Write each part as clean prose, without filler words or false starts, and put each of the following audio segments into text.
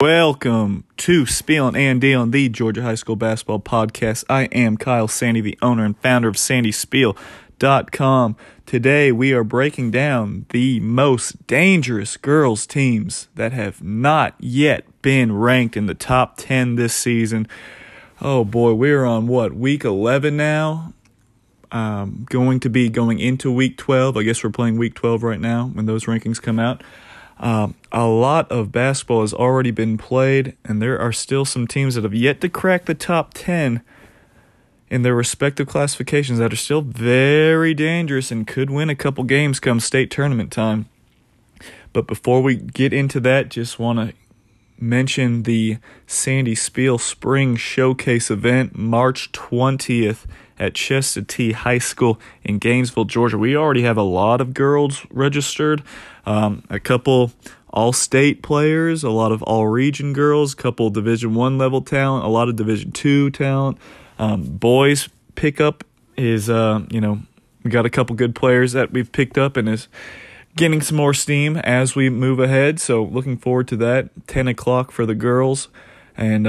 Welcome to Spielin' and Dealin', the Georgia High School Basketball Podcast. I am Kyle Sandy, the owner and founder of SandySpiel.com. Today we are breaking down the most dangerous girls teams that have not yet been ranked in the top 10 this season. Oh boy, we're on week 11 now? Going to be going into week 12. I guess we're playing week 12 right now when those rankings come out. A lot of basketball has already been played, and there are still some teams that have yet to crack the top 10 in their respective classifications that are still very dangerous and could win a couple games come state tournament time. But before we get into that, just want to mention the Sandy Spiel Spring Showcase event, March 20th at Chestatee High School in Gainesville, Georgia. We already have a lot of girls registered, a couple all-state players, a lot of all-region girls, a couple Division I level talent, a lot of Division II talent. Boys pickup is, we got a couple good players that we've picked up and is getting some more steam as we move ahead. So looking forward to that. 10 o'clock for the girls and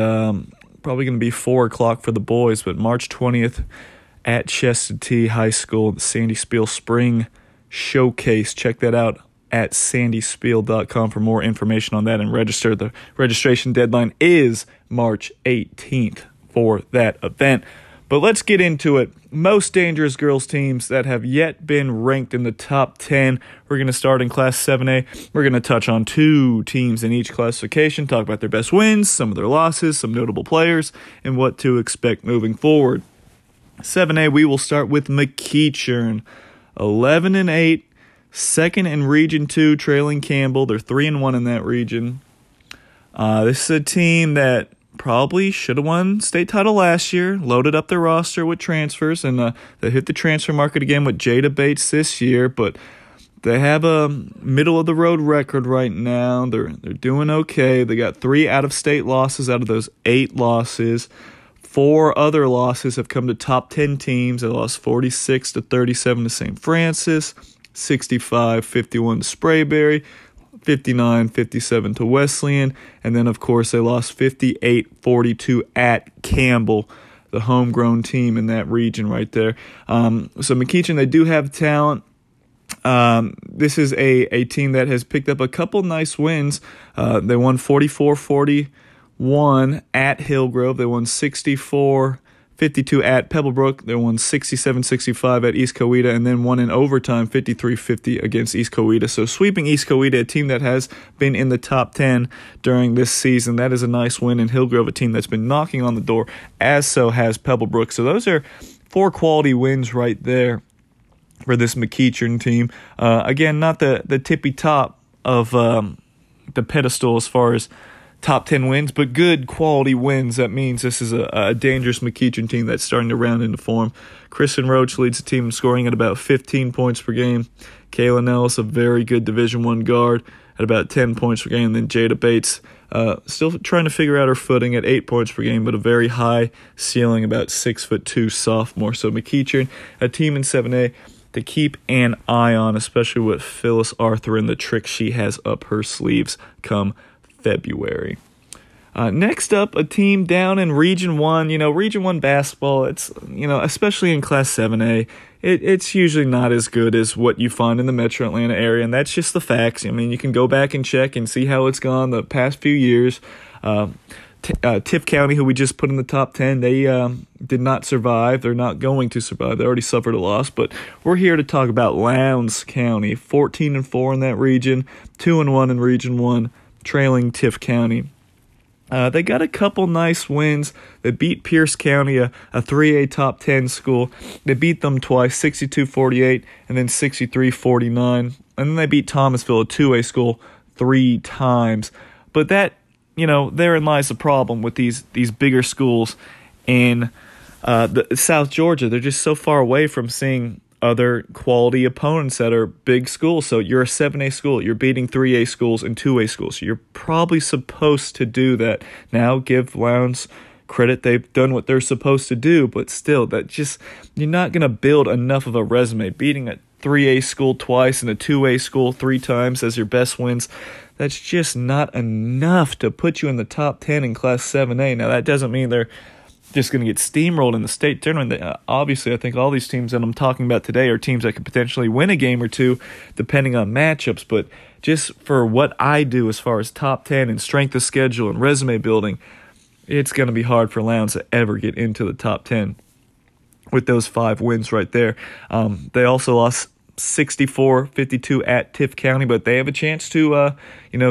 probably going to be 4 o'clock for the boys. But March 20th. At Chestatee High School, the Sandy Spiel Spring Showcase. Check that out at SandySpiel.com for more information on that and register. The registration deadline is March 18th for that event. But let's get into it. Most dangerous girls teams that have yet been ranked in the top 10. We're going to start in Class 7A. We're going to touch on 2 teams in each classification, talk about their best wins, some of their losses, some notable players, and what to expect moving forward. 7A, we will start with McEachern, 11-8, second in Region 2, trailing Campbell. They're 3-1 in that region. This is a team that probably should have won state title last year, loaded up their roster with transfers, and they hit the transfer market again with Jada Bates this year, but they have a middle-of-the-road record right now. They're doing okay. They got 3 out-of-state losses out of those 8 losses. 4 other losses have come to top 10 teams. They lost 46-37 to St. Francis, 65-51 to Sprayberry, 59-57 to Wesleyan, and then, of course, they lost 58-42 at Campbell, the homegrown team in that region right there. So McEachern, they do have talent. This is a team that has picked up a couple nice wins. They won 44-40. 1 at Hillgrove. They won 64-52 at Pebblebrook. They won 67-65 at East Coweta, and then won in overtime 53-50 against East Coweta. So sweeping East Coweta, a team that has been in the top 10 during this season. That is a nice win in Hillgrove, a team that's been knocking on the door, as so has Pebblebrook. So those are 4 quality wins right there for this McEachern team. Again, not the tippy top of the pedestal as far as top 10 wins, but good quality wins. That means this is a dangerous McEachern team that's starting to round into form. Kristen Roach leads the team in scoring at about 15 points per game. Kayla Nellis, a very good Division I guard, at about 10 points per game. And then Jada Bates, still trying to figure out her footing at 8 points per game, but a very high ceiling, about 6'2" sophomore. So McEachern, a team in 7A to keep an eye on, especially with Phyllis Arthur and the trick she has up her sleeves come February. Next up, a team down in Region 1. Region 1 basketball, it's, especially in Class 7A, it's usually not as good as what you find in the metro Atlanta area, and that's just the facts. You can go back and check and see how it's gone the past few years. Tift County, who we just put in the top 10, they did not survive. They're not going to survive. They already suffered a loss, but we're here to talk about Lowndes County, 14-4 in that region, 2-1 in Region 1. Trailing Tift County. They got a couple nice wins. They beat Pierce County, a 3A top 10 school. They beat them twice, 62-48 and then 63-49. And then they beat Thomasville, a 2A school, 3 times. But that, therein lies the problem with these bigger schools in South Georgia. They're just so far away from seeing other quality opponents that are big schools. So you're a 7A school. You're beating 3A schools and 2A schools. So you're probably supposed to do that. Now give Lowndes credit. They've done what they're supposed to do, but still, you're not going to build enough of a resume. Beating a 3A school twice and a 2A school 3 times as your best wins. That's just not enough to put you in the top 10 in Class 7A. Now, that doesn't mean they're just going to get steamrolled in the state tournament. Obviously, I think all these teams that I'm talking about today are teams that could potentially win a game or two depending on matchups. But just for what I do as far as top 10 and strength of schedule and resume building, it's going to be hard for Lowndes to ever get into the top 10 with those 5 wins right there. They also lost 64-52 at Tift County, but they have a chance to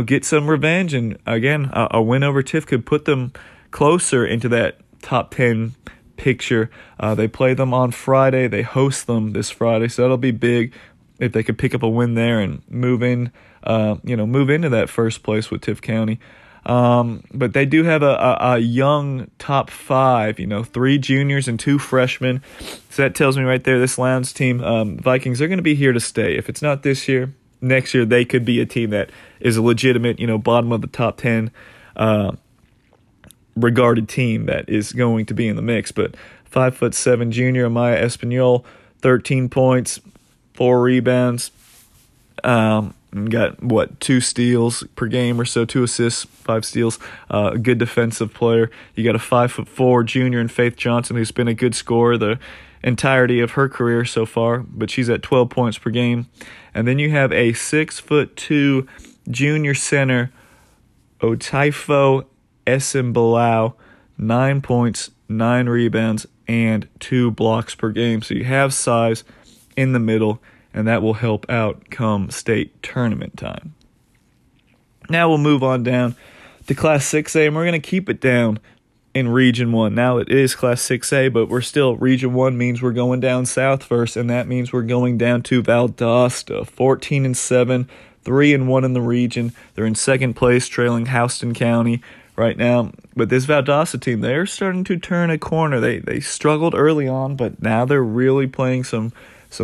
get some revenge. And again, a win over Tift could put them closer into that top 10 picture. They play them on Friday. They host them this Friday, so that'll be big if they could pick up a win there and move into that first place with Tift County. But they do have a young top 5, 3 juniors and 2 freshmen. So that tells me right there, this Lowndes team, Vikings, are going to be here to stay. If it's not this year, next year, they could be a team that is a legitimate, bottom of the top 10, regarded team that is going to be in the mix. But 5'7" junior Amaya Espanol, 13 points, 4 rebounds, got 2 steals per game or so, 2 assists, 5 steals. A good defensive player. You got a 5'4" junior in Faith Johnson, who's been a good scorer the entirety of her career so far, but she's at 12 points per game. And then you have a 6'2" junior center, Otaifo Esimbalau, 9 points, 9 rebounds, and 2 blocks per game. So you have size in the middle, and that will help out come state tournament time. Now we'll move on down to Class 6A, and we're going to keep it down in Region 1. Now it is Class 6A, but we're still Region 1 means we're going down south first, and that means we're going down to Valdosta, 14-7, 3-1 in the region. They're in second place, trailing Houston County right now. But this Valdosta team, they're starting to turn a corner. They struggled early on, but now they're really playing some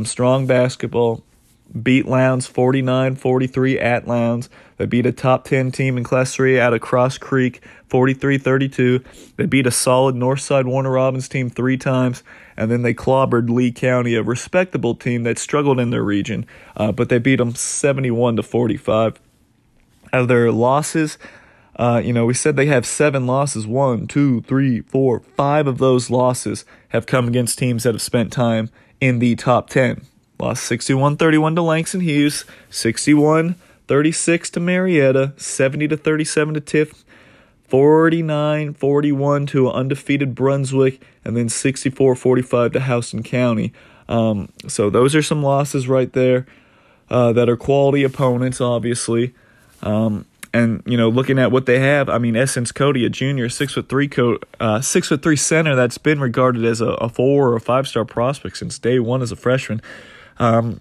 strong basketball. Beat Lowndes 49-43 at Lowndes. They beat a top 10 team in Class 3 out of Cross Creek 43-32. They beat a solid Northside Warner Robins team 3 times. And then they clobbered Lee County, a respectable team that struggled in their region. But they beat them 71-45. Out of their losses, we said they have 7 losses. 1, 2, 3, 4, 5 of those losses have come against teams that have spent time in the top 10. Lost 61-31 to Langston Hughes, 61-36 to Marietta, 70-37 to Tift, 49-41 to undefeated Brunswick, and then 64-45 to Houston County. So those are some losses right there that are quality opponents, obviously. And looking at what they have, Essence Cody, a junior, 6'3" center that's been regarded as a 4- or 5-star prospect since day one as a freshman.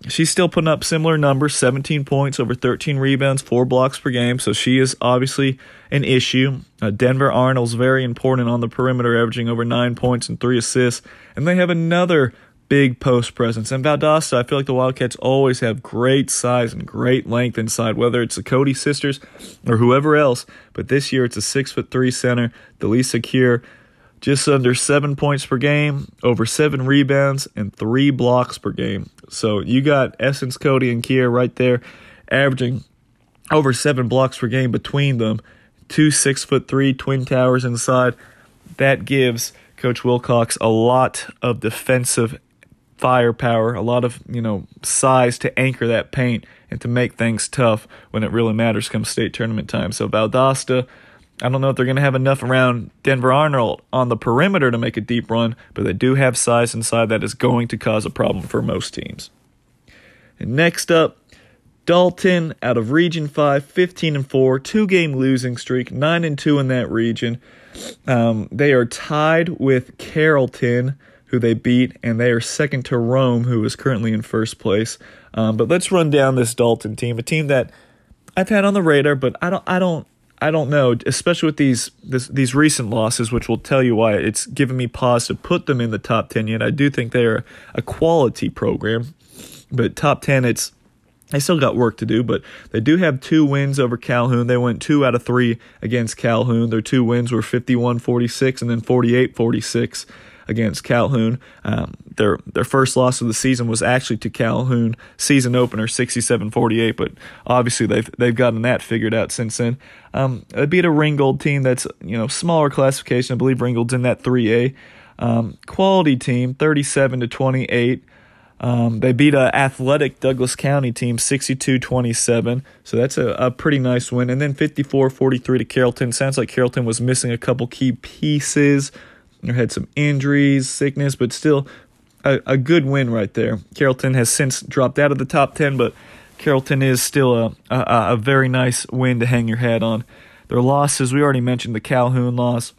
She's still putting up similar numbers, 17 points, over 13 rebounds, 4 blocks per game. So she is obviously an issue. Denver Arnold's very important on the perimeter, averaging over 9 points and 3 assists. And they have another big post presence. And Valdosta, I feel like the Wildcats always have great size and great length inside, whether it's the Cody sisters or whoever else. But this year it's a 6'3" center, Delisa Cure, just under 7 points per game, over 7 rebounds, and 3 blocks per game. So you got Essence, Cody, and Kier right there, averaging over 7 blocks per game between them. 2 6'3" twin towers inside. That gives Coach Wilcox a lot of defensive firepower, a lot of size to anchor that paint and to make things tough when it really matters come state tournament time. So Valdosta, I don't know if they're going to have enough around Denver Arnold on the perimeter to make a deep run, but they do have size inside that is going to cause a problem for most teams. And next up, Dalton out of Region 5, 15-4, 2-game losing streak, 9-2 in that region. They are tied with Carrollton, who they beat, and they are second to Rome, who is currently in first place. But let's run down this Dalton team, a team that I've had on the radar, but I don't know, especially with these recent losses, which will tell you why it's given me pause to put them in the top 10 yet. I do think they are a quality program, but top 10, they still got work to do, but they do have 2 wins over Calhoun. They went 2 out of 3 against Calhoun. Their 2 wins were 51-46 and then 48-46. against Calhoun. Their first loss of the season was actually to Calhoun, season opener 67-48, but obviously they've gotten that figured out since then. They beat a Ringgold team that's, you know, smaller classification. I believe Ringgold's in that 3A. Quality team, 37-28. They beat an athletic Douglas County team, 62-27. So that's a pretty nice win. And then 54-43 to Carrollton. Sounds like Carrollton was missing a couple key pieces. They had some injuries, sickness, but still a good win right there. Carrollton has since dropped out of the top 10, but Carrollton is still a very nice win to hang your hat on. Their losses, we already mentioned the Calhoun loss.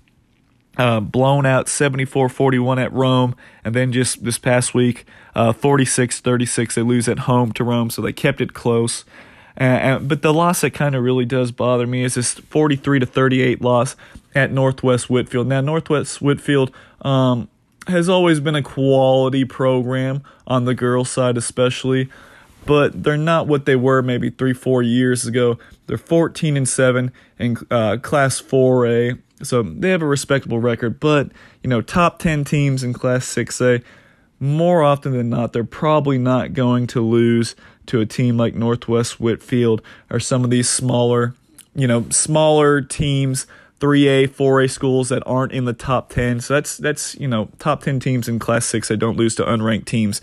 Blown out 74-41 at Rome, and then just this past week, 46-36, they lose at home to Rome, so they kept it close. But the loss that kind of really does bother me is this 43-38 loss at Northwest Whitfield. Now, Northwest Whitfield has always been a quality program on the girls' side especially, but they're not what they were maybe 3-4 years ago. They're 14-7 in Class 4A. So they have a respectable record, but, you know, top 10 teams in Class 6A, more often than not, they're probably not going to lose to a team like Northwest Whitfield or some of these smaller teams, 3A, 4A schools that aren't in the top 10. So that's you know, top 10 teams in Class 6A don't lose to unranked teams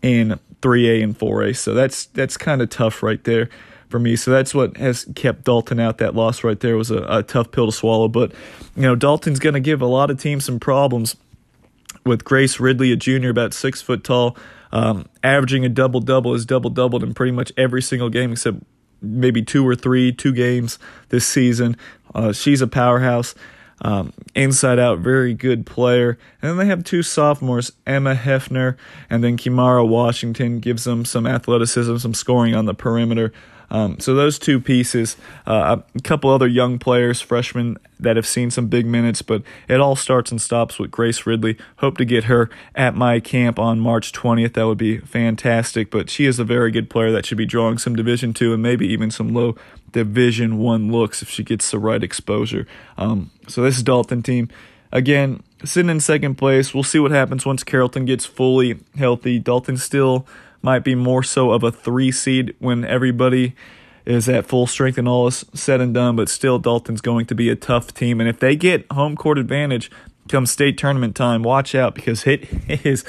in 3A and 4A. So that's kind of tough right there for me. So that's what has kept Dalton out. That loss right there was a tough pill to swallow. But, you know, Dalton's going to give a lot of teams some problems with Grace Ridley, a junior, about 6 foot tall, averaging a double-double, has double-doubled in pretty much every single game except maybe two games this season. She's a powerhouse, inside out, very good player. And then they have two sophomores, Emma Hefner and then Kimara Washington, gives them some athleticism, some scoring on the perimeter. So those two pieces, a couple other young players, freshmen that have seen some big minutes, but it all starts and stops with Grace Ridley. Hope to get her at my camp on March 20th. That would be fantastic, but she is a very good player that should be drawing some Division II and maybe even some low Division I looks if she gets the right exposure. So this Dalton team, again, sitting in second place. We'll see what happens once Carrollton gets fully healthy. Dalton still might be more so of a 3 seed when everybody is at full strength and all is said and done, but still Dalton's going to be a tough team. And if they get home court advantage come state tournament time, watch out, because it is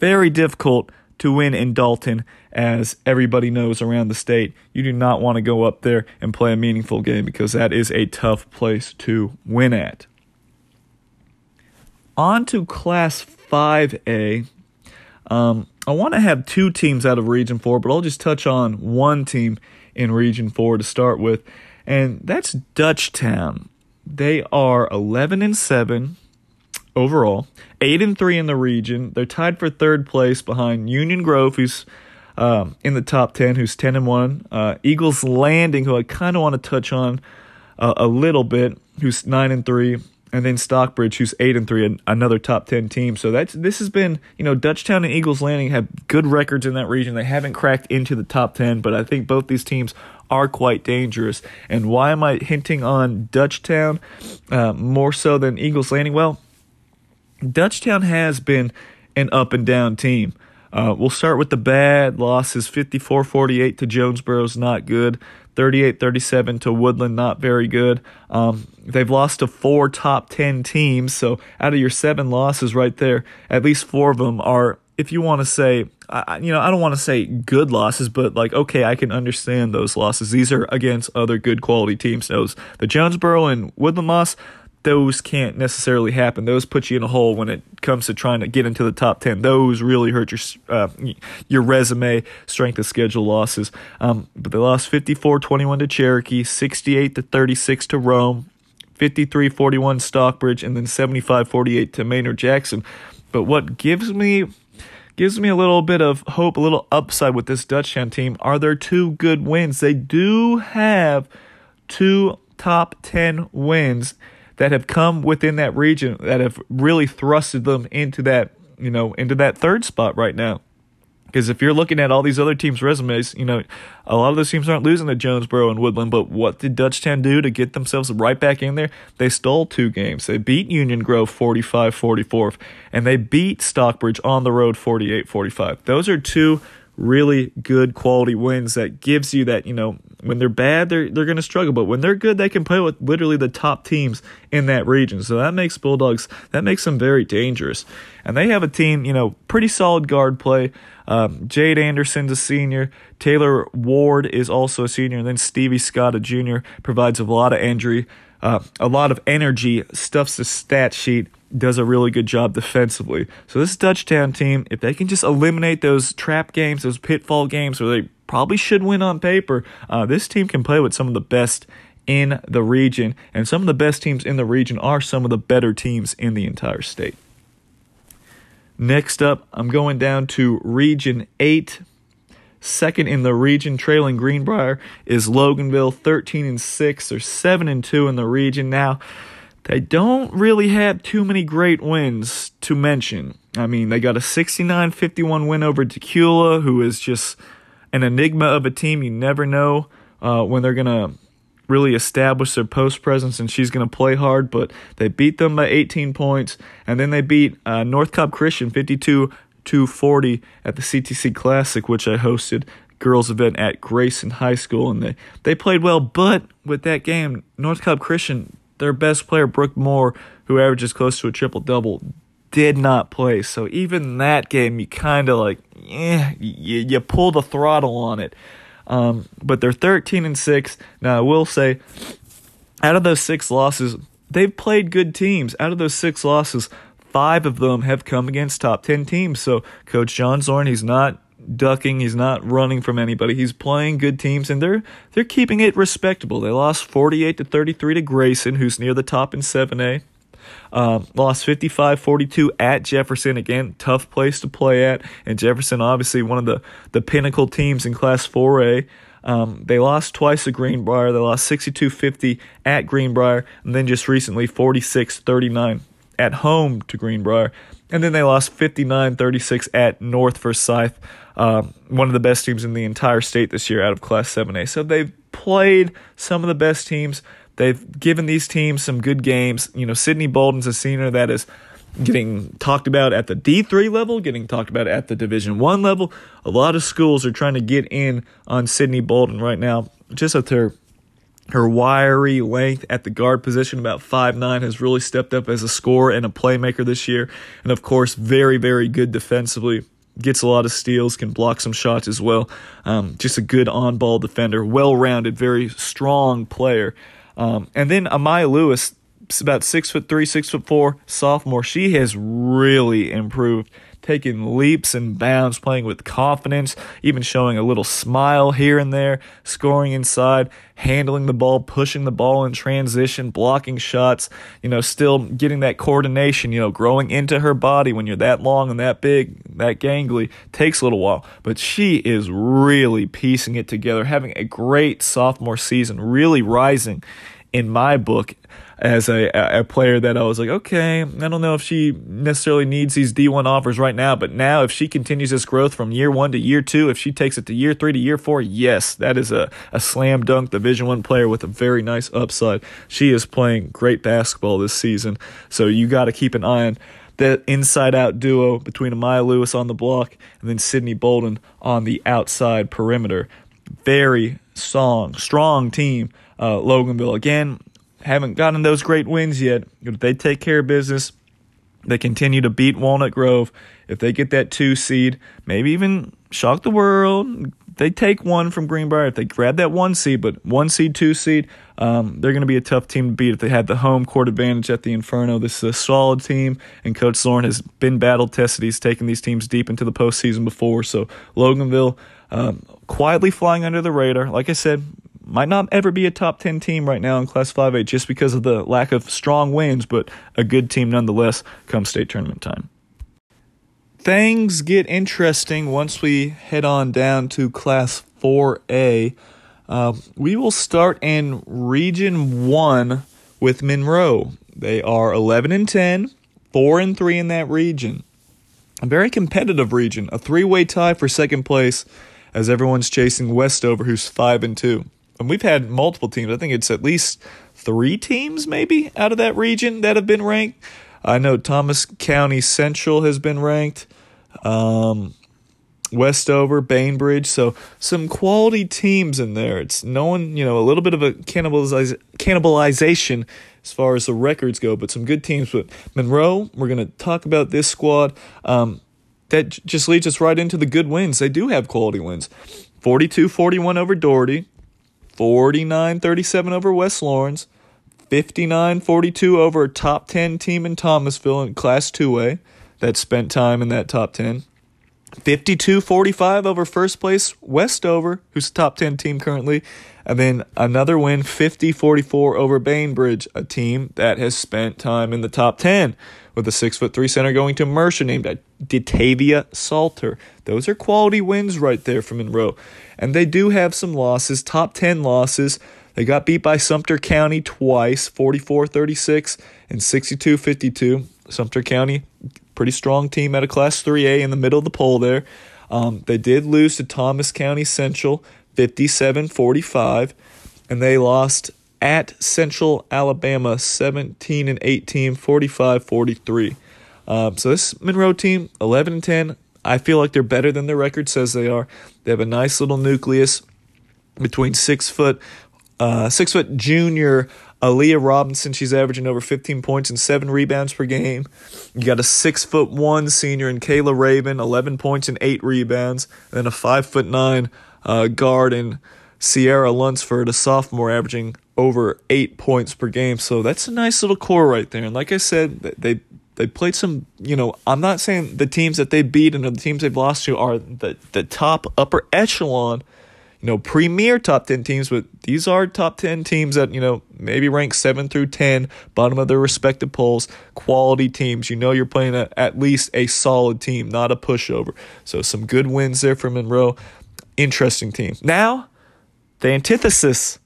very difficult to win in Dalton, as everybody knows around the state. You do not want to go up there and play a meaningful game, because that is a tough place to win at. On to Class 5A. I want to have two teams out of Region 4, but I'll just touch on one team in Region 4 to start with, and that's Dutchtown. They are 11-7 overall, 8-3 in the region. They're tied for third place behind Union Grove, who's in the top 10, who's 10-1. Eagles Landing, who I kind of want to touch on a little bit, who's 9-3. And then Stockbridge, who's 8-3, another top 10 team. So this has been, you know, Dutchtown and Eagles Landing have good records in that region. They haven't cracked into the top 10, but I think both these teams are quite dangerous. And why am I hinting on Dutchtown more so than Eagles Landing? Well, Dutchtown has been an up-and-down team. We'll start with the bad losses. 54-48 to Jonesboro is not good. 38-37 to Woodland, not very good. They've lost to 4 top 10 teams, so out of your 7 losses right there, at least 4 of them are, if you want to say, you know, I don't want to say good losses, but like, okay, I can understand those losses. These are against other good quality teams. Those, the Jonesboro and Woodland loss, those can't necessarily happen. Those put you in a hole when it comes to trying to get into the top 10. Those really hurt your resume, strength of schedule losses. But they lost 54-21 to Cherokee, 68-36 to Rome, 53-41 Stockbridge, and then 75-48 to Maynard Jackson. But what gives me a little bit of hope, a little upside with this Dutchtown team, are their 2 good wins. They do have 2 top 10 wins that have come within that region, that have really thrusted them into that third spot right now. Because if you're looking at all these other teams' resumes, you know, a lot of those teams aren't losing to Jonesboro and Woodland, but what did Dutchtown do to get themselves right back in there? They stole two games. They beat Union Grove 45-44, and they beat Stockbridge on the road 48-45. Those are two really good quality wins that gives you that, you know, when they're bad, they're going to struggle, but when they're good, they can play with literally the top teams in that region. So that makes Bulldogs, that makes them very dangerous. And they have a team, you know, pretty solid guard play. Jade Anderson's a senior. Taylor Ward is also a senior. And then Stevie Scott, a junior, provides a lot of injury, a lot of energy, stuffs the stat sheet, does a really good job defensively. So this Dutchtown team, if they can just eliminate those trap games, those pitfall games where they probably should win on paper, this team can play with some of the best in the region, and some of the best teams in the region are some of the better teams in the entire state. Next up, I'm going down to Region 8. Second in the region, trailing Greenbrier, is Loganville, 13-6. They're 7-2 in the region now. They don't really have too many great wins to mention. I mean, they got a 69-51 win over Decula, who is just an enigma of a team. You never know when they're going to really establish their post presence, and she's going to play hard, but they beat them by 18 points, and then they beat North Cobb Christian 52-40 at the CTC Classic, which I hosted. Girls event at Grayson High School, and they played well, but with that game, North Cobb Christian, their best player, Brooke Moore, who averages close to a triple-double, did not play. So even that game, you kind of like, you pull the throttle on it. But they're 13-6. Now, I will say, out of those 6 losses, they've played good teams. Out of those 6 losses, 5 of them have come against top 10 teams. So Coach John Zorn, he's not ducking, he's not running from anybody, he's playing good teams, and they're keeping it respectable. They lost 48-33 to Grayson, who's near the top in 7A. Lost 55-42 at Jefferson, again, tough place to play at, and Jefferson obviously one of the pinnacle teams in Class 4A. They lost twice to Greenbrier. They lost 62-50 at Greenbrier, and then just recently 46-39 at home to Greenbrier. And then they lost 59-36 at North Forsyth, one of the best teams in the entire state this year out of Class 7A. So they've played some of the best teams. They've given these teams some good games. You know, Sydney Bolden's a senior that is getting talked about at the D3 level, getting talked about at the Division I level. A lot of schools are trying to get in on Sydney Bolden right now, just at her wiry length at the guard position, about 5'9", has really stepped up as a scorer and a playmaker this year. And, of course, very, very good defensively. Gets a lot of steals, can block some shots as well. Just a good on-ball defender, well-rounded, very strong player. And then Amaya Lewis, about 6'3", 6'4", sophomore. She has really improved, taking leaps and bounds, playing with confidence, even showing a little smile here and there, scoring inside, handling the ball, pushing the ball in transition, blocking shots, you know, still getting that coordination, you know, growing into her body when you're that long and that big, that gangly, takes a little while. But she is really piecing it together, having a great sophomore season, really rising in my book as a player that I was like, okay, I don't know if she necessarily needs these D1 offers right now, but now if she continues this growth from year 1 to year 2, if she takes it to year 3 to year 4, yes, that is a slam dunk Division I player with a very nice upside. She is playing great basketball this season, so you got to keep an eye on that inside-out duo between Amaya Lewis on the block and then Sydney Bolden on the outside perimeter. Very strong team, Loganville. Again, haven't gotten those great wins yet. If they take care of business, they continue to beat Walnut Grove. If they get that 2 seed, maybe even shock the world, they take one from Greenbrier. If they grab that 1 seed, but 1 seed, 2 seed, they're going to be a tough team to beat if they had the home court advantage at the Inferno. This is a solid team, and Coach Zorn has been battle-tested. He's taken these teams deep into the postseason before. So Loganville quietly flying under the radar. Like I said, might not ever be a top 10 team right now in Class 5A just because of the lack of strong wins, but a good team nonetheless come state tournament time. Things get interesting once we head on down to Class 4A. We will start in Region 1 with Monroe. They are 11-10, 4-3 in that region. A very competitive region, a three-way tie for second place as everyone's chasing Westover, who's 5-2. And we've had multiple teams. I think it's at least three teams maybe out of that region that have been ranked. I know Thomas County Central has been ranked, Westover, Bainbridge. So some quality teams in there. It's no one, you know, a little bit of a cannibalization as far as the records go, but some good teams. But Monroe, we're going to talk about this squad. That just leads us right into the good wins. They do have quality wins. 42-41 over Doherty, 49-37 over West Lawrence, 59-42 over a top 10 team in Thomasville in Class 2A that spent time in that top 10. 52-45 over first place Westover, who's a top 10 team currently. And then another win, 50-44 over Bainbridge, a team that has spent time in the top 10, with a 6'3" center going to Mercer named Detavia Salter. Those are quality wins right there for Monroe. And they do have some losses, top 10 losses. They got beat by Sumter County twice, 44-36 and 62-52. Sumter County, pretty strong team out of Class 3A in the middle of the poll there. They did lose to Thomas County Central, 57-45, and they lost at Central Alabama, 17-18, 45-43. So this Monroe team, 11-10, I feel like they're better than their record says they are. They have a nice little nucleus between 6 foot junior Aaliyah Robinson. She's averaging over 15 points and 7 rebounds per game. You got a 6'1" senior in Kayla Raven, 11 points and 8 rebounds, and then a 5'9" guard in Sierra Lunsford, a sophomore, averaging over 8 points per game. So that's a nice little core right there. And like I said, they played some, you know, I'm not saying the teams that they beat and the teams they've lost to are the top upper echelon, you know, premier top 10 teams, but these are top 10 teams that, you know, maybe rank 7 through 10, bottom of their respective polls, quality teams. You know you're playing at least a solid team, not a pushover. So some good wins there for Monroe. Interesting team. Now, the antithesis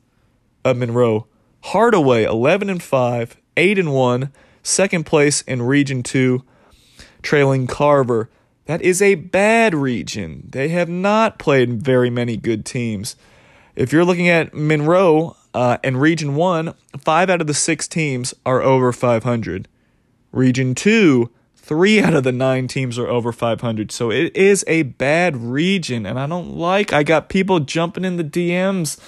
of Monroe. Hardaway, 11-5, 8-1, second place in Region 2, trailing Carver. That is a bad region. They have not played very many good teams. If you're looking at Monroe and Region 1, 5 out of the 6 teams are over 500. Region 2, 3 out of the 9 teams are over 500. So it is a bad region, and I don't like. I got people jumping in the DMs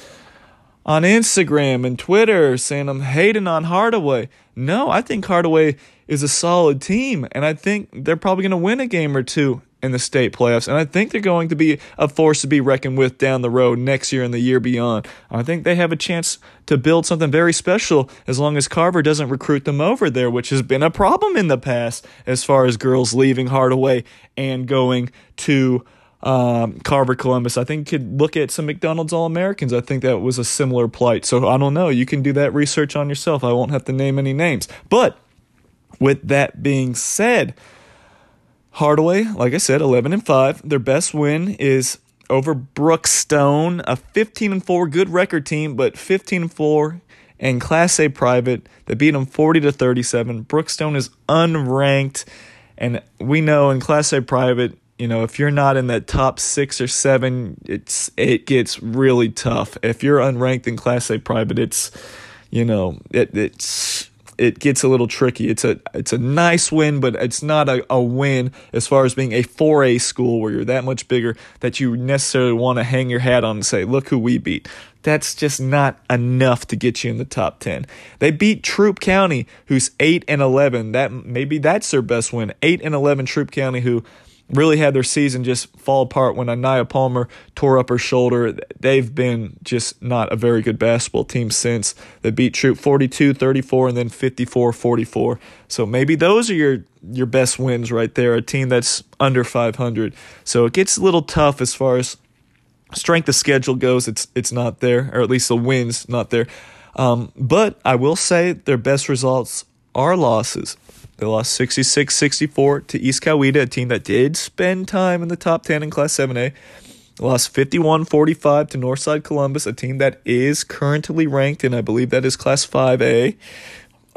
on Instagram and Twitter saying I'm hating on Hardaway. No, I think Hardaway is a solid team, and I think they're probably going to win a game or two in the state playoffs, and I think they're going to be a force to be reckoned with down the road next year and the year beyond. I think they have a chance to build something very special as long as Carver doesn't recruit them over there, which has been a problem in the past as far as girls leaving Hardaway and going to Carver Columbus. I think you could look at some McDonald's All-Americans. I think that was a similar plight. So I don't know. You can do that research on yourself. I won't have to name any names. But with that being said, Hardaway, like I said, 11-5. Their best win is over Brookstone, a 15-4 good record team, but 15-4 and Class A private. They beat them 40-37. Brookstone is unranked, and we know in Class A private, you know, if you're not in that top 6 or 7, it gets really tough. If you're unranked in Class A private, it's, you know, it gets a little tricky. It's a nice win, but it's not a win as far as being a 4A school where you're that much bigger that you necessarily want to hang your hat on and say, look who we beat. That's just not enough to get you in the top 10. They beat Troup County, who's 8-11. Maybe that's their best win. 8-11 Troup County, who really had their season just fall apart when Anaya Palmer tore up her shoulder. They've been just not a very good basketball team since. They beat Troop 42-34 and then 54-44. So maybe those are your best wins right there, a team that's under 500. So it gets a little tough as far as strength of schedule goes. It's not there, or at least the wins not there. But I will say their best results are losses. They lost 66-64 to East Coweta, a team that did spend time in the top 10 in Class 7A. They lost 51-45 to Northside Columbus, a team that is currently ranked, and I believe that is Class 5A.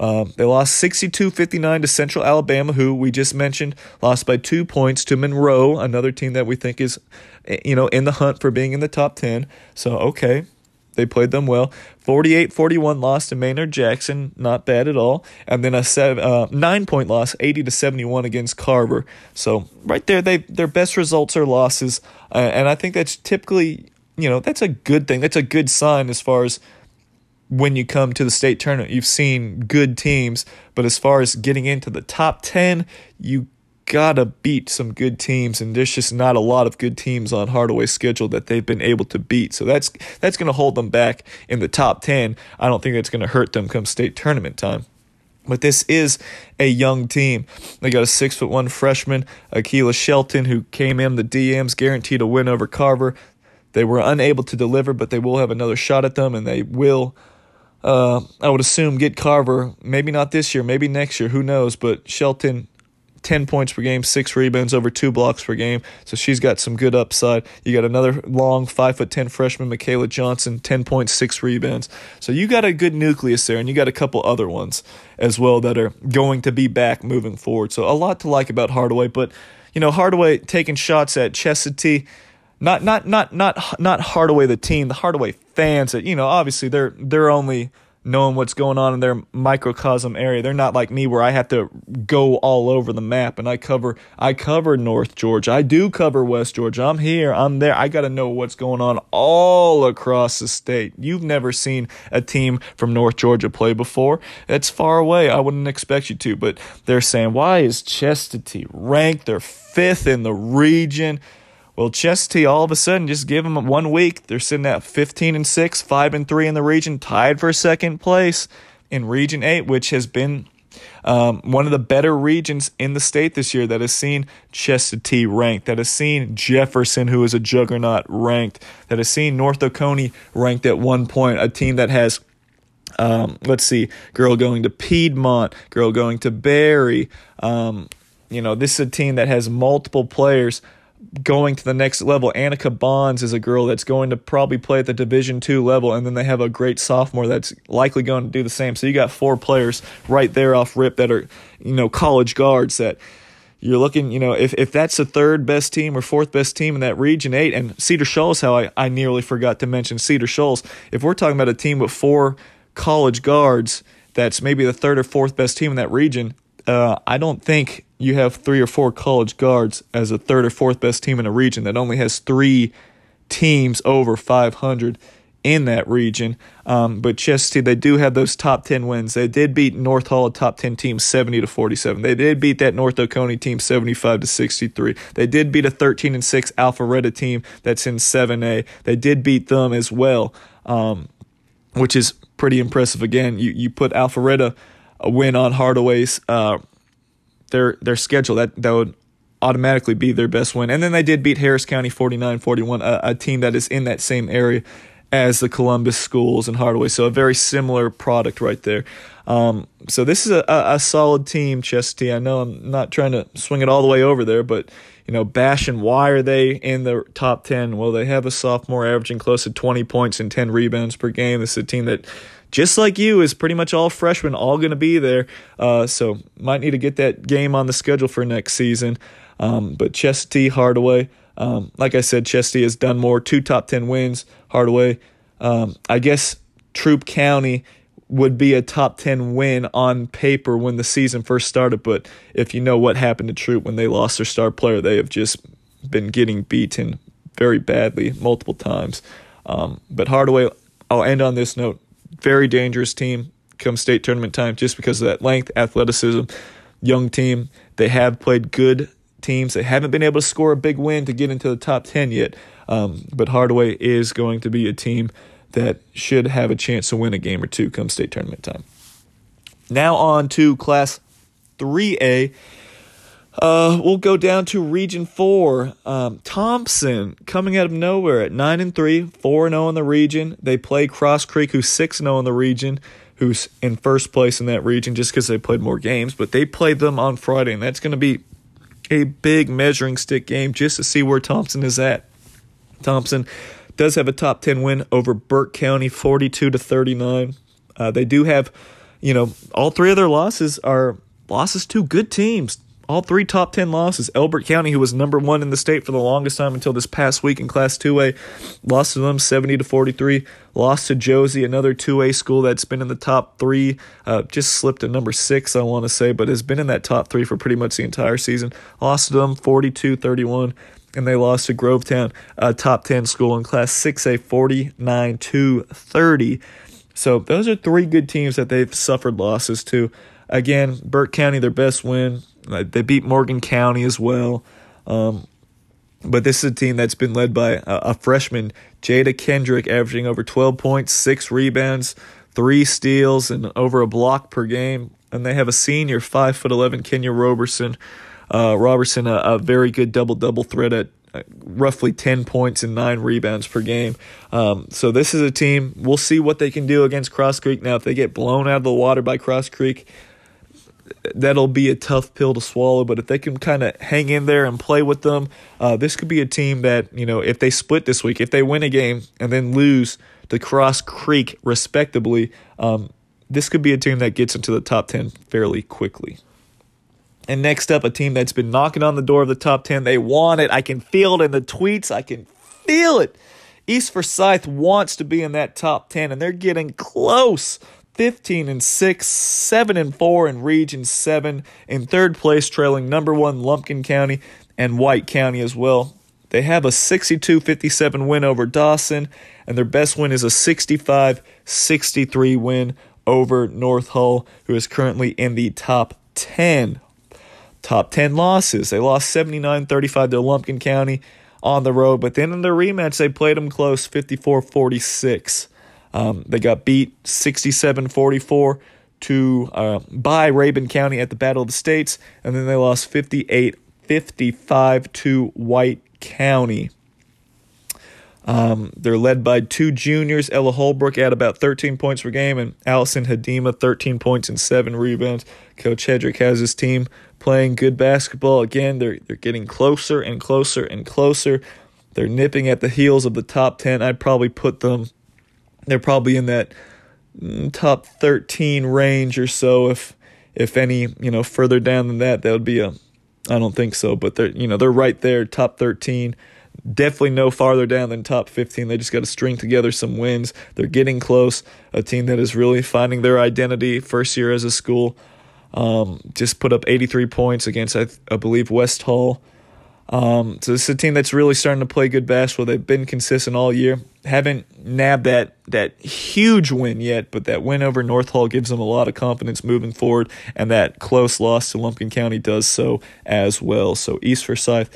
They lost 62-59 to Central Alabama, who we just mentioned, lost by 2 points to Monroe, another team that we think is, you know, in the hunt for being in the top 10. So, okay, they played them well. 48-41 loss to Maynard Jackson, not bad at all. And then a 9-point loss, 80-71 against Carver. So, right there, their best results are losses. And I think that's typically, you know, that's a good thing. That's a good sign as far as when you come to the state tournament. You've seen good teams, but as far as getting into the top 10, you gotta beat some good teams, and there's just not a lot of good teams on Hardaway's schedule that they've been able to beat. So that's going to hold them back in the top 10. I don't think that's going to hurt them come state tournament time. But this is a young team. They got a 6'1" freshman, Akilah Shelton, who came in the DMs, guaranteed a win over Carver. They were unable to deliver, but they will have another shot at them, and they will, I would assume, get Carver. Maybe not this year, maybe next year, who knows. But Shelton, 10 points per game, 6 rebounds, over 2 blocks per game. So she's got some good upside. You got another long 5'10" freshman, Michaela Johnson, 10 points, 6 rebounds. So you got a good nucleus there, and you got a couple other ones as well that are going to be back moving forward. So a lot to like about Hardaway. But, you know, Hardaway taking shots at Chestatee. Not Hardaway the team, the Hardaway fans that, you know, obviously they're only knowing what's going on in their microcosm area. They're not like me where I have to go all over the map, and I cover North Georgia. I do cover West Georgia. I'm here, I'm there. I got to know what's going on all across the state. You've never seen a team from North Georgia play before. It's far away. I wouldn't expect you to, but they're saying, why is Chestatee ranked? They're 5th in the region. Well, Chestatee, all of a sudden, just give them 1 week. They're sitting at 15-6, 5-3 in the region, tied for second place in Region 8, which has been one of the better regions in the state this year that has seen Chestatee ranked, that has seen Jefferson, who is a juggernaut, ranked, that has seen North Oconee ranked at one point, a team that has, let's see, girl going to Piedmont, girl going to Barry. You know, this is a team that has multiple players going to the next level. Annika Bonds is a girl that's going to probably play at the Division II level, and then they have a great sophomore that's likely going to do the same. So you got 4 players right there off rip that are, you know, college guards that you're looking, you know, if that's the third best team or fourth best team in that Region 8, and Cedar Shoals, how I nearly forgot to mention Cedar Shoals. If we're talking about a team with 4 college guards that's maybe the third or fourth best team in that region, I don't think you have 3 or 4 college guards as a third or fourth best team in a region that only has 3 teams over 500 in that region. But Chestatee, they do have those top 10 wins. They did beat North Hall, a top 10 team, 70-47. They did beat that North Oconee team, 75-63. They did beat a 13-6 Alpharetta team that's in 7A. They did beat them as well, which is pretty impressive. Again, you put Alpharetta a win on Hardaway's their schedule, that would automatically be their best win. And then they did beat Harris County 49-41, a team that is in that same area as the Columbus schools and Hardaway. So a very similar product right there. So this is a solid team, Chestatee. I know I'm not trying to swing it all the way over there, but, you know, bashing, why are they in the top 10? Well, they have a sophomore averaging close to 20 points and 10 rebounds per game. This is a team that, just like you, is pretty much all freshmen, all going to be there. So might need to get that game on the schedule for next season. But Chestatee, Hardaway, like I said, Chestatee has done more, 2 top 10 wins. Hardaway, I guess Troup County would be a top 10 win on paper when the season first started. But if you know what happened to Troup when they lost their star player, they have just been getting beaten very badly multiple times. But Hardaway, I'll end on this note, very dangerous team come state tournament time just because of that length, athleticism, young team. They have played good teams. They haven't been able to score a big win to get into the top 10 yet. But Hardaway is going to be a team that should have a chance to win a game or two come state tournament time. Now on to Class 3A. We'll go down to Region 4. Thompson coming out of nowhere at 9-3, 4-0 in the region. They play Cross Creek, who's 6-0 in the region, who's in first place in that region just because they played more games. But they played them on Friday, and that's going to be a big measuring stick game just to see where Thompson is at. Thompson does have a top 10 win over Burke County, 42-39. They do have you know, all three of their losses are losses to good teams. All three top 10 losses. Elbert County, who was number one in the state for the longest time until this past week in Class 2A, lost to them 70-43. Lost to Josie, another 2A school that's been in the top three. Just slipped to number six, I want to say, but has been in that top three for pretty much the entire season. Lost to them 42-31. And they lost to Grovetown, a top 10 school in Class 6A, 49-30. So those are three good teams that they've suffered losses to. Again, Burke County, their best win. They beat Morgan County as well. But this is a team that's been led by a freshman, Jada Kendrick, averaging over 12 points, 6 rebounds, 3 steals, and over a block per game. And they have a senior, 5'11", Kenya Robertson. Robertson, a very good double-double threat at roughly 10 points and 9 rebounds per game. So this is a team. We'll see what they can do against Cross Creek. Now, if they get blown out of the water by Cross Creek, that'll be a tough pill to swallow. But if they can kind of hang in there and play with them, this could be a team that, you know, if they split this week, if they win a game and then lose to Cross Creek respectably, this could be a team that gets into the top 10 fairly quickly. And next up, a team that's been knocking on the door of the top 10. They want it. I can feel it in the tweets. I can feel it. East Forsyth wants to be in that top 10, and they're getting close. 15-6, 7-4 in Region 7, in third place, trailing number one Lumpkin County and White County as well. They have a 62-57 win over Dawson, and their best win is a 65-63 win over North Hull, who is currently in the top 10. Top 10 losses. They lost 79-35 to Lumpkin County on the road, but then in their rematch, they played them close, 54-46. They got beat 67-44 by Rabun County at the Battle of the States, and then they lost 58-55 to White County. They're led by two juniors, Ella Holbrook at about 13 points per game, and Allison Hadima, 13 points and 7 rebounds. Coach Hedrick has his team playing good basketball. Again, they're getting closer and closer and closer. They're nipping at the heels of the top 10. I'd probably put them, they're probably in that top 13 range or so. If any, you know, further down than that, that would be a, I don't think so, but they're, you know, they're right there, top 13. Definitely no farther down than top 15. They just got to string together some wins. They're getting close. A team that is really finding their identity. First year as a school. Just put up 83 points against, I believe, West Hall. So this is a team that's really starting to play good basketball. They've been consistent all year. Haven't nabbed that huge win yet, but that win over North Hall gives them a lot of confidence moving forward, and that close loss to Lumpkin County does so as well. So East Forsyth,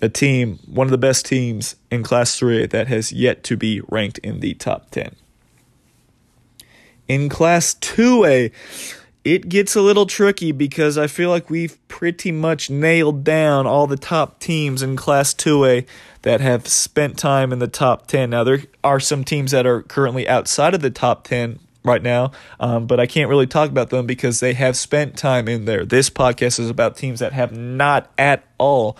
a team, one of the best teams in Class 3A that has yet to be ranked in the top 10. In Class 2A, it gets a little tricky because I feel like we've pretty much nailed down all the top teams in Class 2A that have spent time in the top 10. Now, there are some teams that are currently outside of the top 10 right now, but I can't really talk about them because they have spent time in there. This podcast is about teams that have not at all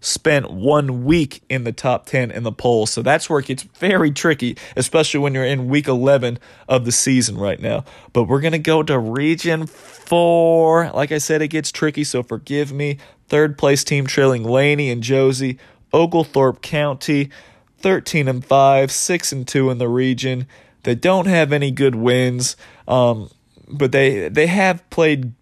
spent 1 week in the top 10 in the polls. So that's where it gets very tricky, especially when you're in week 11 of the season right now. But we're going to go to Region 4. Like I said, it gets tricky, so forgive me. Third place team trailing Laney and Josie. Oglethorpe County, 13-5, 6-2 in the region. They don't have any good wins, but they have played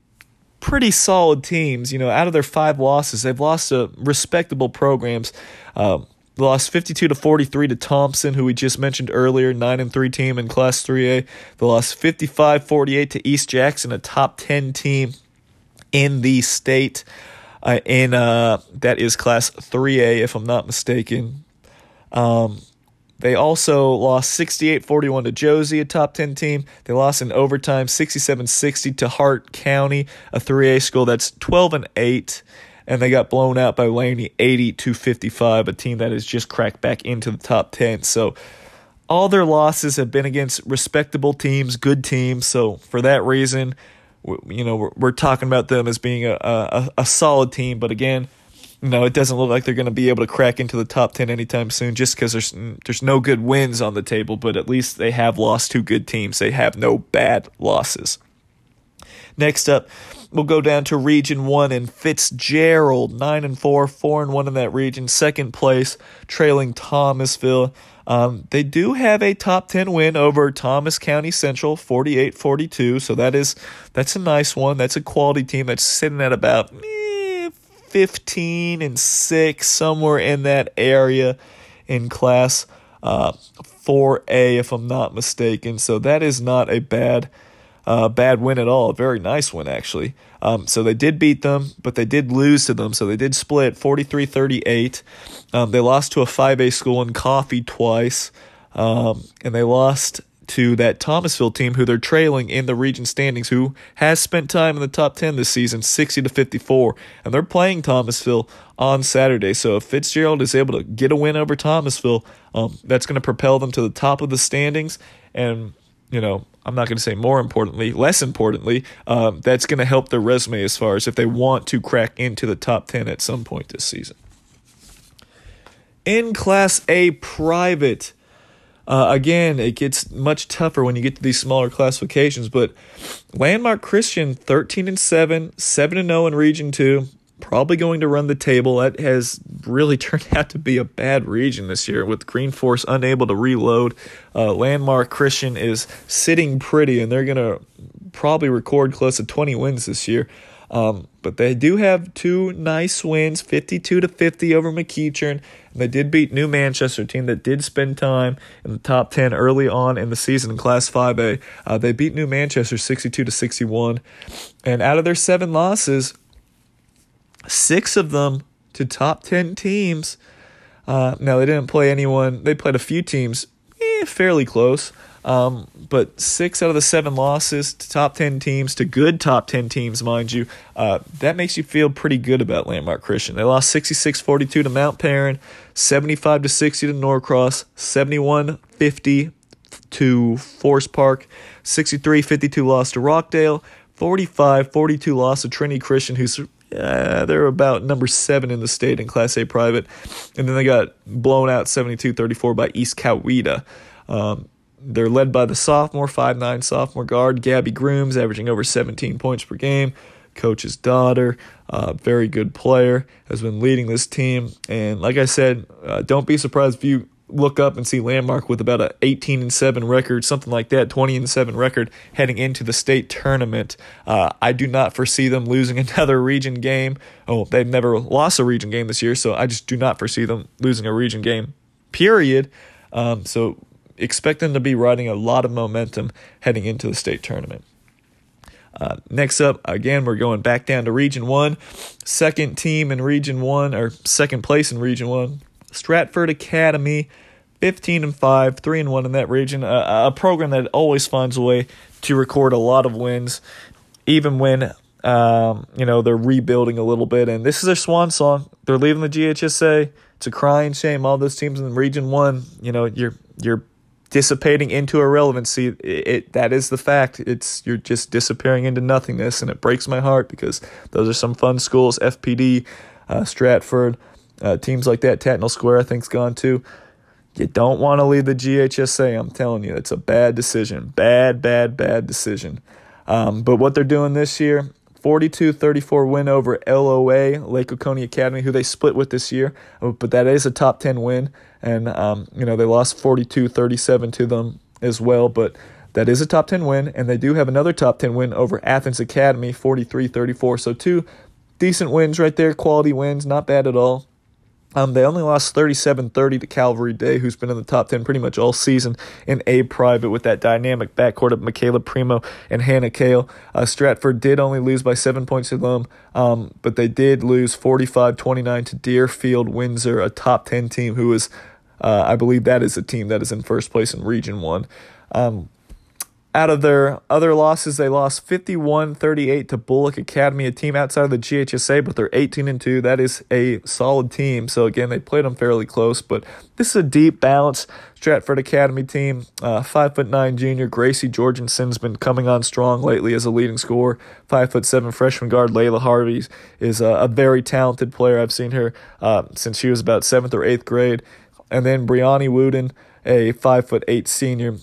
pretty solid teams. You know, out of their 5 losses, they've lost to respectable programs. Lost 52-43 to Thompson, who we just mentioned earlier, 9-3 team in Class 3A. They lost 55-48 to East Jackson, a top 10 team in the state. That is Class 3A, if I'm not mistaken. They also lost 68-41 to Josie, a top 10 team. They lost in overtime 67-60 to Hart County, a 3A school that's 12-8. And they got blown out by Laney 80-55, a team that has just cracked back into the top 10. So all their losses have been against respectable teams, good teams. So for that reason, you know, we're talking about them as being a solid team. But again, no, it doesn't look like they're going to be able to crack into the top 10 anytime soon just because there's no good wins on the table, but at least they have lost 2 good teams. They have no bad losses. Next up, we'll go down to Region 1 and Fitzgerald, 9-4, 4-1 in that region. Second place, trailing Thomasville. They do have a top 10 win over Thomas County Central, 48-42, so that's a nice one. That's a quality team that's sitting at about 15-6, somewhere in that area in Class 4A, if I'm not mistaken. So that is not a bad win at all. A very nice win, actually. So they did beat them, but they did lose to them. So they did split 43-38. They lost to a 5A school in Coffee twice. And they lost to that Thomasville team who they're trailing in the region standings, who has spent time in the top 10 this season, 60-54. And they're playing Thomasville on Saturday. So if Fitzgerald is able to get a win over Thomasville, that's going to propel them to the top of the standings. And, you know, I'm not going to say more importantly, less importantly, that's going to help their resume as far as if they want to crack into the top 10 at some point this season. In Class A private, again, it gets much tougher when you get to these smaller classifications, but Landmark Christian, 13-7, 7-0 in Region 2, probably going to run the table. That has really turned out to be a bad region this year with Green Force unable to reload. Landmark Christian is sitting pretty, and they're going to probably record close to 20 wins this year. But they do have two nice wins, 52-50 over McEachern. And they did beat New Manchester, a team that did spend time in the top 10 early on in the season in Class 5A. They beat New Manchester 62-61. And out of their 7 losses, 6 of them to top 10 teams. Now, they didn't play anyone. They played a few teams fairly close. But 6 out of the 7 losses to top 10 teams, to good top 10 teams, mind you, that makes you feel pretty good about Landmark Christian. They lost 66-42 to Mount Perrin, 75-60 to Norcross, 71-50 to Forest Park, 63-52 loss to Rockdale, 45-42 loss to Trinity Christian, who's they're about number 7 in the state in Class A private. And then they got blown out 72-34 by East Coweta. They're led by the sophomore, 5'9", sophomore guard, Gabby Grooms, averaging over 17 points per game. Coach's daughter, very good player, has been leading this team. And like I said, don't be surprised if you look up and see Landmark with about a 18-7 record, something like that, 20-7 record heading into the state tournament. I do not foresee them losing another region game. Oh, they've never lost a region game this year, so I just do not foresee them losing a region game, period. So expect them to be riding a lot of momentum heading into the state tournament. Next up, again, we're going back down to Region 1. Second team in Region 1, or second place in Region 1, Stratford Academy, 15-5, 3-1 in that region. A program that always finds a way to record a lot of wins, even when they're rebuilding a little bit. And this is their swan song. They're leaving the GHSA. It's a crying shame. All those teams in Region 1, you're dissipating into irrelevancy. That is the fact. You're just disappearing into nothingness, and it breaks my heart because those are some fun schools. FPD, Stratford, teams like that. Tatnall Square, I think, has gone too. You don't want to leave the GHSA, I'm telling you. It's a bad decision. Bad decision. But what they're doing this year, 42-34 win over LOA, Lake Oconee Academy, who they split with this year. But that is a top 10 win. And, they lost 42-37 to them as well. But that is a top 10 win. And they do have another top 10 win over Athens Academy, 43-34. So 2 decent wins right there, quality wins, not bad at all. They only lost 37-30 to Calvary Day, who's been in the top 10 pretty much all season in A private with that dynamic backcourt of Michaela Primo and Hannah Kale. Stratford did only lose by 7 points to them, but they did lose 45-29 to Deerfield Windsor, a top 10 team who is, I believe that is a team that is in first place in Region 1. Out of their other losses, they lost 51-38 to Bullock Academy, a team outside of the GHSA, but they're 18-2. That is a solid team. So, again, they played them fairly close, but this is a deep, balanced Stratford Academy team. 5'9" junior Gracie Georgensen's been coming on strong lately as a leading scorer. 5'7" freshman guard Layla Harvey is a very talented player. I've seen her since she was about 7th or 8th grade. And then Brianni Wooden, a 5'8" senior.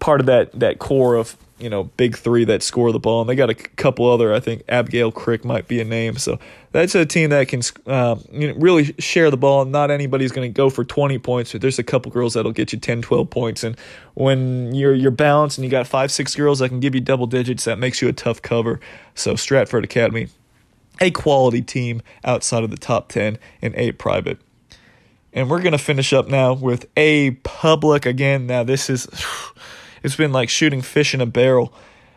part of that core of, you know, big three that score the ball. And they got a couple other, I think Abigail Crick might be a name. So that's a team that can really share the ball. Not anybody's going to go for 20 points. There's a couple girls that'll get you 10, 12 points. And when you're balanced and you got 5, 6 girls that can give you double digits, that makes you a tough cover. So Stratford Academy, a quality team outside of the top 10 in A private. And we're going to finish up now with A public again. Now this is, it's been like shooting fish in a barrel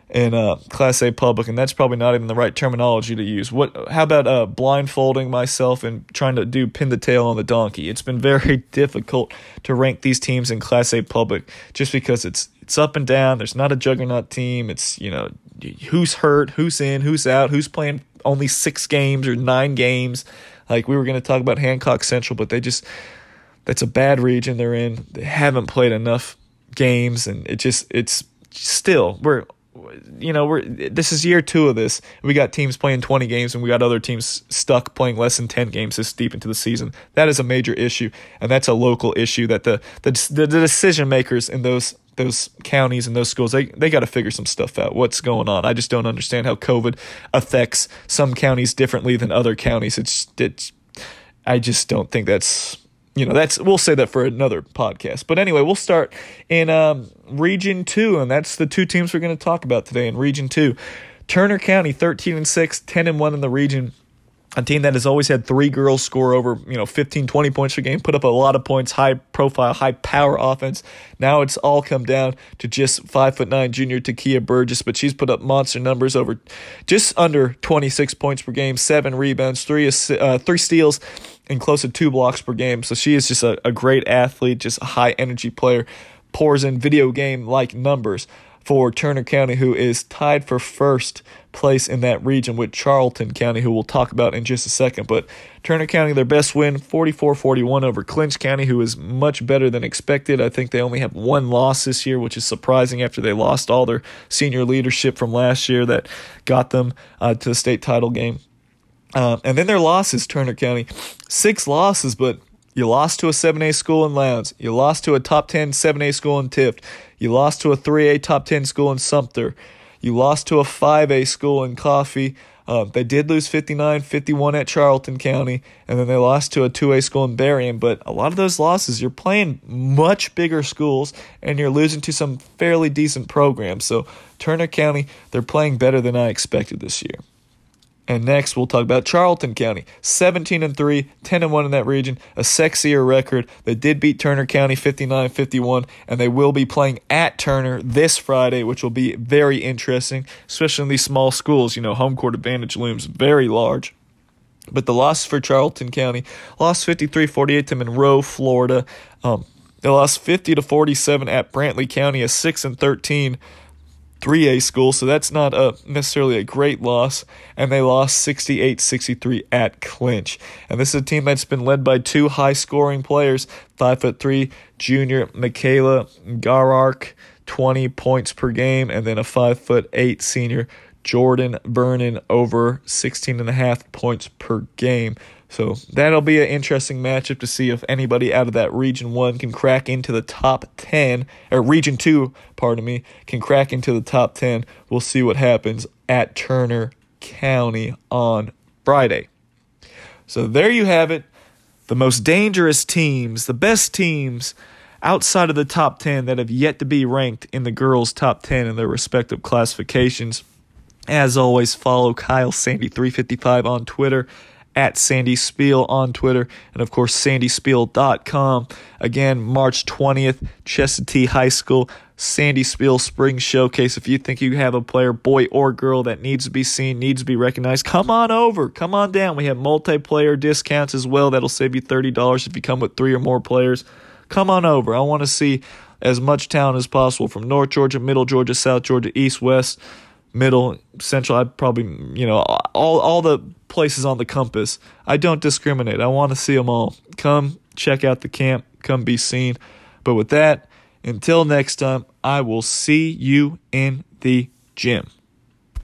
in Class A public, and that's probably not even the right terminology to use. How about blindfolding myself and trying to pin the tail on the donkey? It's been very difficult to rank these teams in Class A public just because it's up and down. There's not a juggernaut team. It's, you know, who's hurt, who's in, who's out, who's playing only 6 games or 9 games. Like, we were going to talk about Hancock Central, but that's a bad region they're in. They haven't played enough games, and it's still, this is year 2 of this. We got teams playing 20 games, and we got other teams stuck playing less than 10 games this deep into the season. That is a major issue, and that's a local issue that the decision makers in those counties and those schools, they got to figure some stuff out. What's going on? I just don't understand how COVID affects some counties differently than other counties. I just don't think that's, we'll say that for another podcast. But anyway, we'll start in Region 2, and that's the 2 teams we're going to talk about today in Region 2. Turner County, 13-6, 10-1 in the region. A team that has always had 3 girls score over, 15, 20 points per game, put up a lot of points, high profile, high power offense. Now it's all come down to just 5'9" junior Takia Burgess, but she's put up monster numbers, over just under 26 points per game, 7 rebounds, 3 steals, and close to 2 blocks per game. So she is just a great athlete, just a high energy player, pours in video game like numbers for Turner County, who is tied for first place in that region with Charlton County, who we'll talk about in just a second. But Turner County, their best win, 44-41 over Clinch County, who is much better than expected. I think they only have 1 loss this year, which is surprising after they lost all their senior leadership from last year that got them to the state title game. And then their losses, Turner County, 6 losses, but you lost to a 7A school in Lowndes. You lost to a top 10 7A school in Tift. You lost to a 3A top 10 school in Sumter. You lost to a 5A school in Coffee. They did lose 59-51 at Charlton County, and then they lost to a 2A school in Berrien. But a lot of those losses, you're playing much bigger schools, and you're losing to some fairly decent programs. So Turner County, they're playing better than I expected this year. And next, we'll talk about Charlton County, 17-3, 10-1 in that region, a sexier record. They did beat Turner County 59-51, and they will be playing at Turner this Friday, which will be very interesting, especially in these small schools. Home court advantage looms very large. But the loss for Charlton County, lost 53-48 to Monroe, Florida. They lost 50-47 at Brantley County, a 6-13. 3A school, so that's not necessarily a great loss, and they lost 68-63 at Clinch. And this is a team that's been led by 2 high-scoring players, 5'3" junior Michaela Garark, 20 points per game, and then a 5'8" senior Jordan Vernon, over 16.5 points per game. So that'll be an interesting matchup to see if anybody out of that Region 1 can crack into the top 10, or Region 2, can crack into the top 10. We'll see what happens at Turner County on Friday. So there you have it. The most dangerous teams, the best teams outside of the top 10 that have yet to be ranked in the girls' top 10 in their respective classifications. As always, follow Kyle Sandy 355 on Twitter, at Sandy Spiel on Twitter, and of course SandySpiel.com. Again, March 20th, Chestatee High School, Sandy Spiel Spring Showcase. If you think you have a player, boy or girl, that needs to be seen, needs to be recognized, come on over, come on down. We have multiplayer discounts as well. That'll save you $30 if you come with 3 or more players. Come on over. I want to see as much talent as possible from North Georgia, Middle Georgia, South Georgia, East, West, Middle, Central. I'd probably, all the places on the compass. I don't discriminate. I want to see them all. Come check out the camp. Come be seen. But with that, until next time, I will see you in the gym.